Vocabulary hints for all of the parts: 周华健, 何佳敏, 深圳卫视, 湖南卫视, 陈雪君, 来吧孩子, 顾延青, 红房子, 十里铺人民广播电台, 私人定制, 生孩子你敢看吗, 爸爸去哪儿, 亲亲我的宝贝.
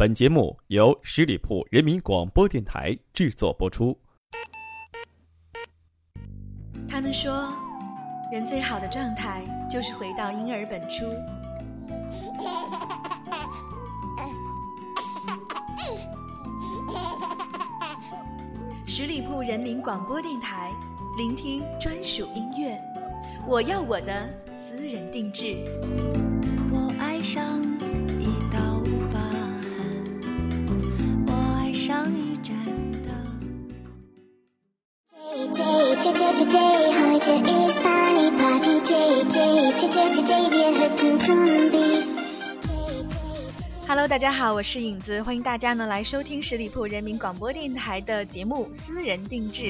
本节目由十里铺人民广播电台制作播出。他们说，人最好的状态就是回到婴儿本初。十里铺人民广播电台，聆听专属音乐，我要我的私人定制。我爱上一道疤痕，我爱上一盏灯。Hello， 大家好，我是影子，欢迎大家呢来收听十里铺人民广播电台的节目《私人定制》。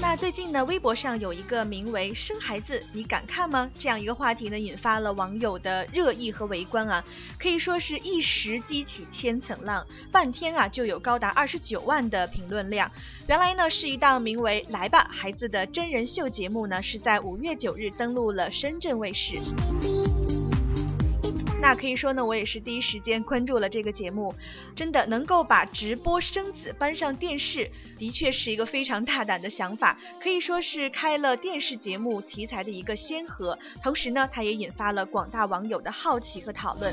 那最近呢，微博上有一个名为“生孩子你敢看吗”这样一个话题呢，引发了网友的热议和围观啊，可以说是一时激起千层浪，半天啊就有高达29万的评论量。原来呢，是一档名为“来吧孩子”的真人秀节目呢，是在5月9日登陆了深圳卫视。那可以说呢，我也是第一时间关注了这个节目，真的能够把直播生子搬上电视，的确是一个非常大胆的想法，可以说是开了电视节目题材的一个先河。同时呢，它也引发了广大网友的好奇和讨论。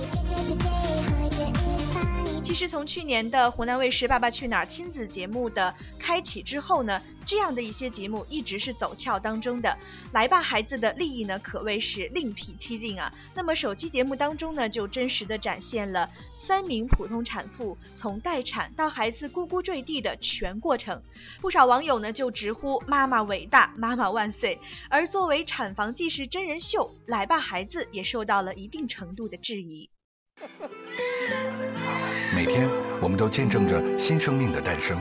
其实从去年的湖南卫视《爸爸去哪儿》亲子节目的开启之后呢，这样的一些节目一直是走俏当中的，来吧孩子的利益呢可谓是另辟蹊径啊。那么首期节目当中呢，就真实的展现了3名普通产妇从待产到孩子咕咕坠地的全过程，不少网友呢就直呼妈妈伟大，妈妈万岁。而作为产房纪实真人秀，来吧孩子也受到了一定程度的质疑。每天我们都见证着新生命的诞生，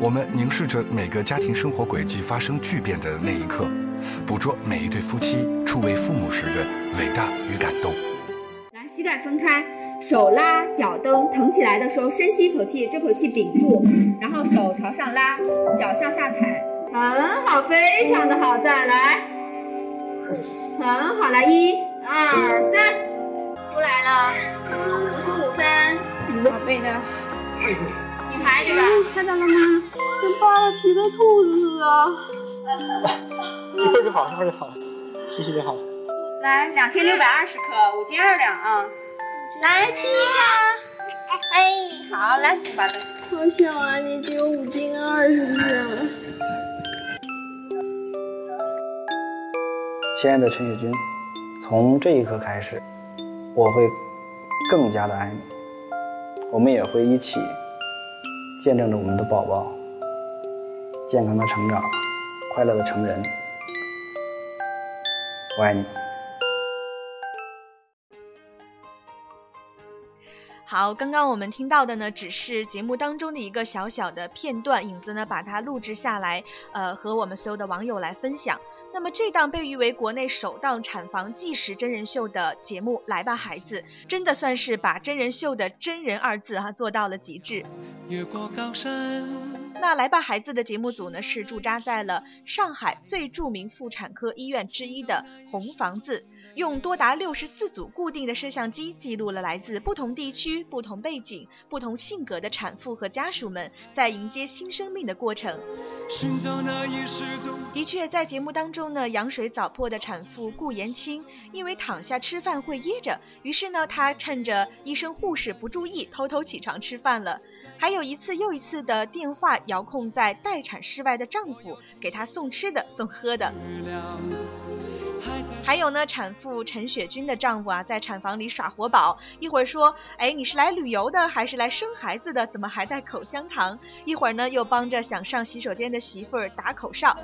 我们凝视着每个家庭生活轨迹发生巨变的那一刻，捕捉每一对夫妻初为父母时的伟大与感动。拿膝盖分开，手拉脚蹬，腾起来的时候深吸一口气，这口气屏住，然后手朝上拉，脚向下踩，很好，非常的好，再来，很好，来，1、2、3，出来了，55分，宝贝的，你抬着吧，看到了吗？跟扒了皮的兔子似的。一会儿就好，一会儿就好，洗洗就好了。来，2620克，5斤2两啊！来亲一下，哎，好，来，宝贝。好小啊，你只有5斤2是不是？亲爱的陈雪君，从这一刻开始，我会更加的爱你，我们也会一起见证着我们的宝宝健康的成长，快乐的成人。我爱你。好，刚刚我们听到的呢，只是节目当中的一个小小的片段，影子呢把它录制下来，和我们所有的网友来分享。那么这档被誉为国内首档产房纪实真人秀的节目《来吧孩子》，真的算是把真人秀的真人2字做到了极致。越过高山。那来吧孩子的节目组呢，是驻扎在了上海最著名妇产科医院之一的红房子，用多达64组固定的摄像机记录了来自不同地区、不同背景、不同性格的产妇和家属们在迎接新生命的过程。的确，在节目当中呢，羊水早破的产妇顾延青，因为躺下吃饭会噎着，于是呢，她趁着医生护士不注意，偷偷起床吃饭了。还有一次又一次的电话遥控在待产室外的丈夫，给她送吃的送喝的。还有呢，产妇陈雪君的丈夫在产房里耍活宝，一会儿说，哎，你是来旅游的还是来生孩子的，怎么还带口香糖，一会儿呢又帮着想上洗手间的媳妇儿打口哨。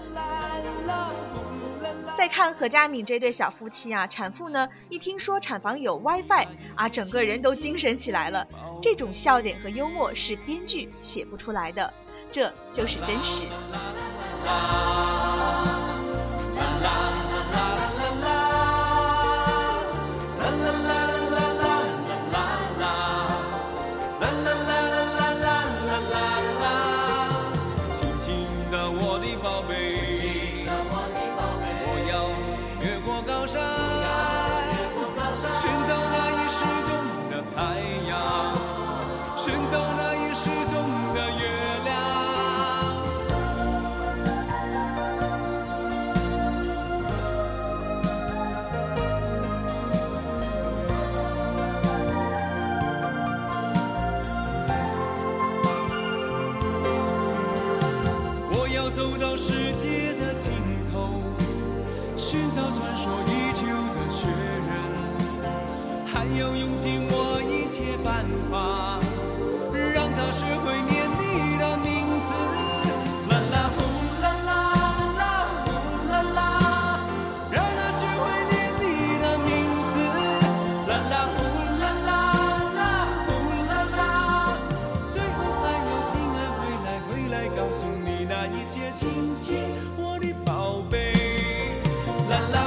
再看何佳敏这对小夫妻啊，产妇呢一听说产房有 WiFi 啊，整个人都精神起来了。这种笑点和幽默是编剧写不出来的，这就是真实。用尽我一切办法，让他学会念你的名字。啦啦呼啦啦啦呼啦啦，让他学会念你的名字。啦啦呼啦啦啦呼啦啦，最后还要平安回来，回来告诉你那一切亲亲我的宝贝。啦啦。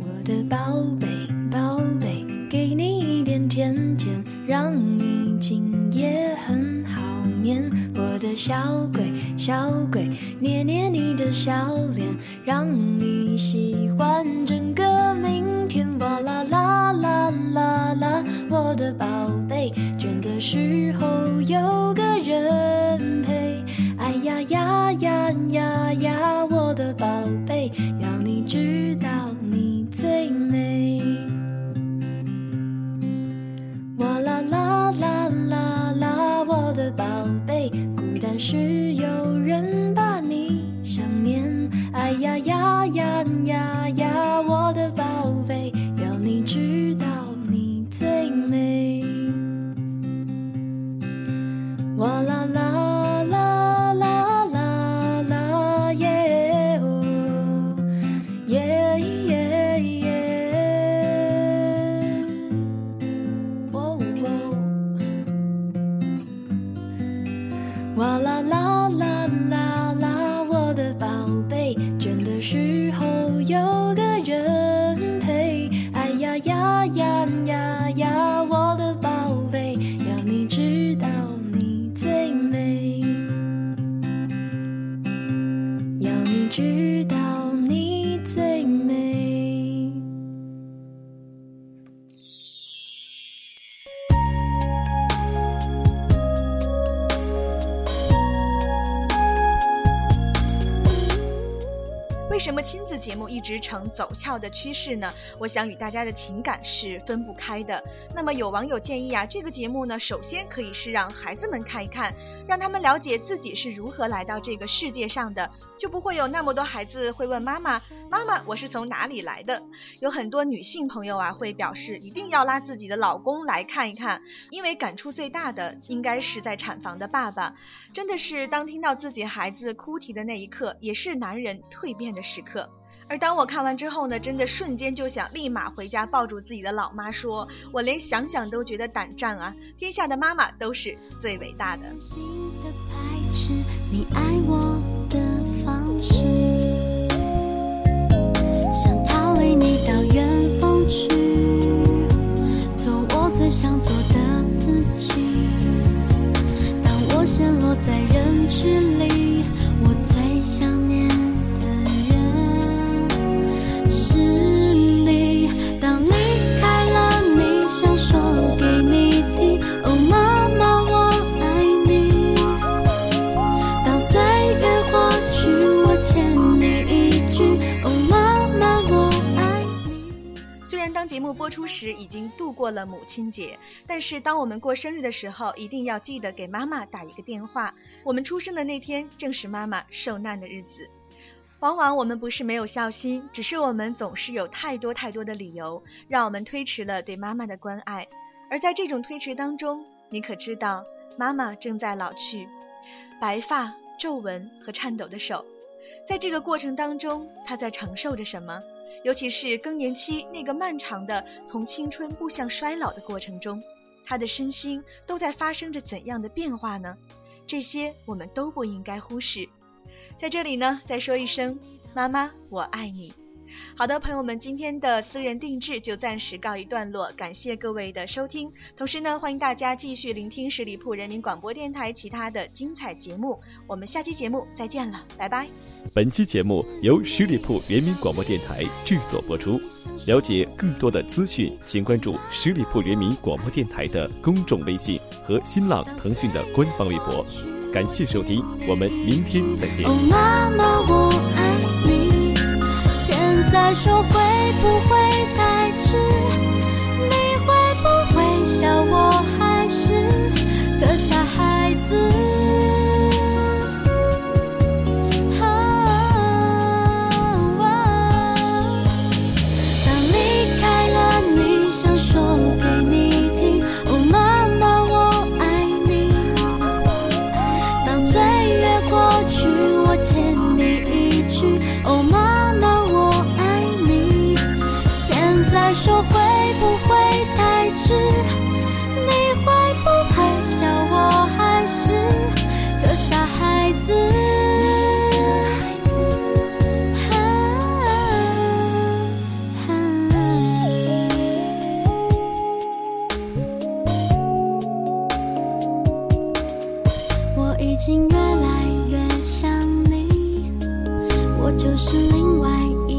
我的宝贝宝贝，给你一点甜甜，让你今夜很好眠。我的小鬼小鬼，捏捏你的小脸，让你喜欢整个明天。哇啦啦啦啦啦，我的宝贝，倦的时候有个人陪。哎呀呀呀呀呀，我的宝贝，要你知道你最美。哇啦啦啦啦啦，我的宝贝，孤单时有人把你想念。哎呀呀呀呀呀，我的宝贝，要你知道你最美。哇啦啦啦啦啦啦耶哦耶耶耶哦哦，哇啦啦啦啦啦，我的宝贝，倦的是。为什么亲子节目一直呈走俏的趋势呢？我想与大家的情感是分不开的。那么有网友建议啊，这个节目呢，首先可以是让孩子们看一看，让他们了解自己是如何来到这个世界上的，就不会有那么多孩子会问妈妈，妈妈我是从哪里来的。有很多女性朋友啊会表示一定要拉自己的老公来看一看，因为感触最大的应该是在产房的爸爸。真的是当听到自己孩子哭啼的那一刻，也是男人蜕变的时刻。而当我看完之后呢，真的瞬间就想立马回家抱住自己的老妈说，我连想想都觉得胆战啊，天下的妈妈都是最伟大的。你爱我的方式，想逃离你到远方去，做我最想做的自己。当我陷落在人群里，我最想念的人是你。当离开了你，想说给你听，哦妈妈我爱你。当岁月过去，我欠你一句，哦妈妈我爱你。虽然当节目播出时已经度过了母亲节，但是当我们过生日的时候，一定要记得给妈妈打一个电话。我们出生的那天，正是妈妈受难的日子。往往我们不是没有孝心，只是我们总是有太多的理由，让我们推迟了对妈妈的关爱。而在这种推迟当中，你可知道妈妈正在老去，白发、皱纹和颤抖的手。在这个过程当中，她在承受着什么？尤其是更年期那个漫长的从青春步向衰老的过程中，她的身心都在发生着怎样的变化呢？这些我们都不应该忽视。在这里呢，再说一声，妈妈，我爱你。好的，朋友们，今天的私人定制就暂时告一段落，感谢各位的收听。同时呢，欢迎大家继续聆听十里铺人民广播电台其他的精彩节目。我们下期节目再见了，拜拜。本期节目由十里铺人民广播电台制作播出。了解更多的资讯，请关注十里铺人民广播电台的公众微信和新浪、腾讯的官方微博。感谢收听，我们明天再见。哦，妈妈，我爱你。现在说会不会太迟？你会不会笑我还是个傻孩子？说会不会太迟？你会不会笑我还是个傻孩子？我已经越来越想你，我就是另外一个。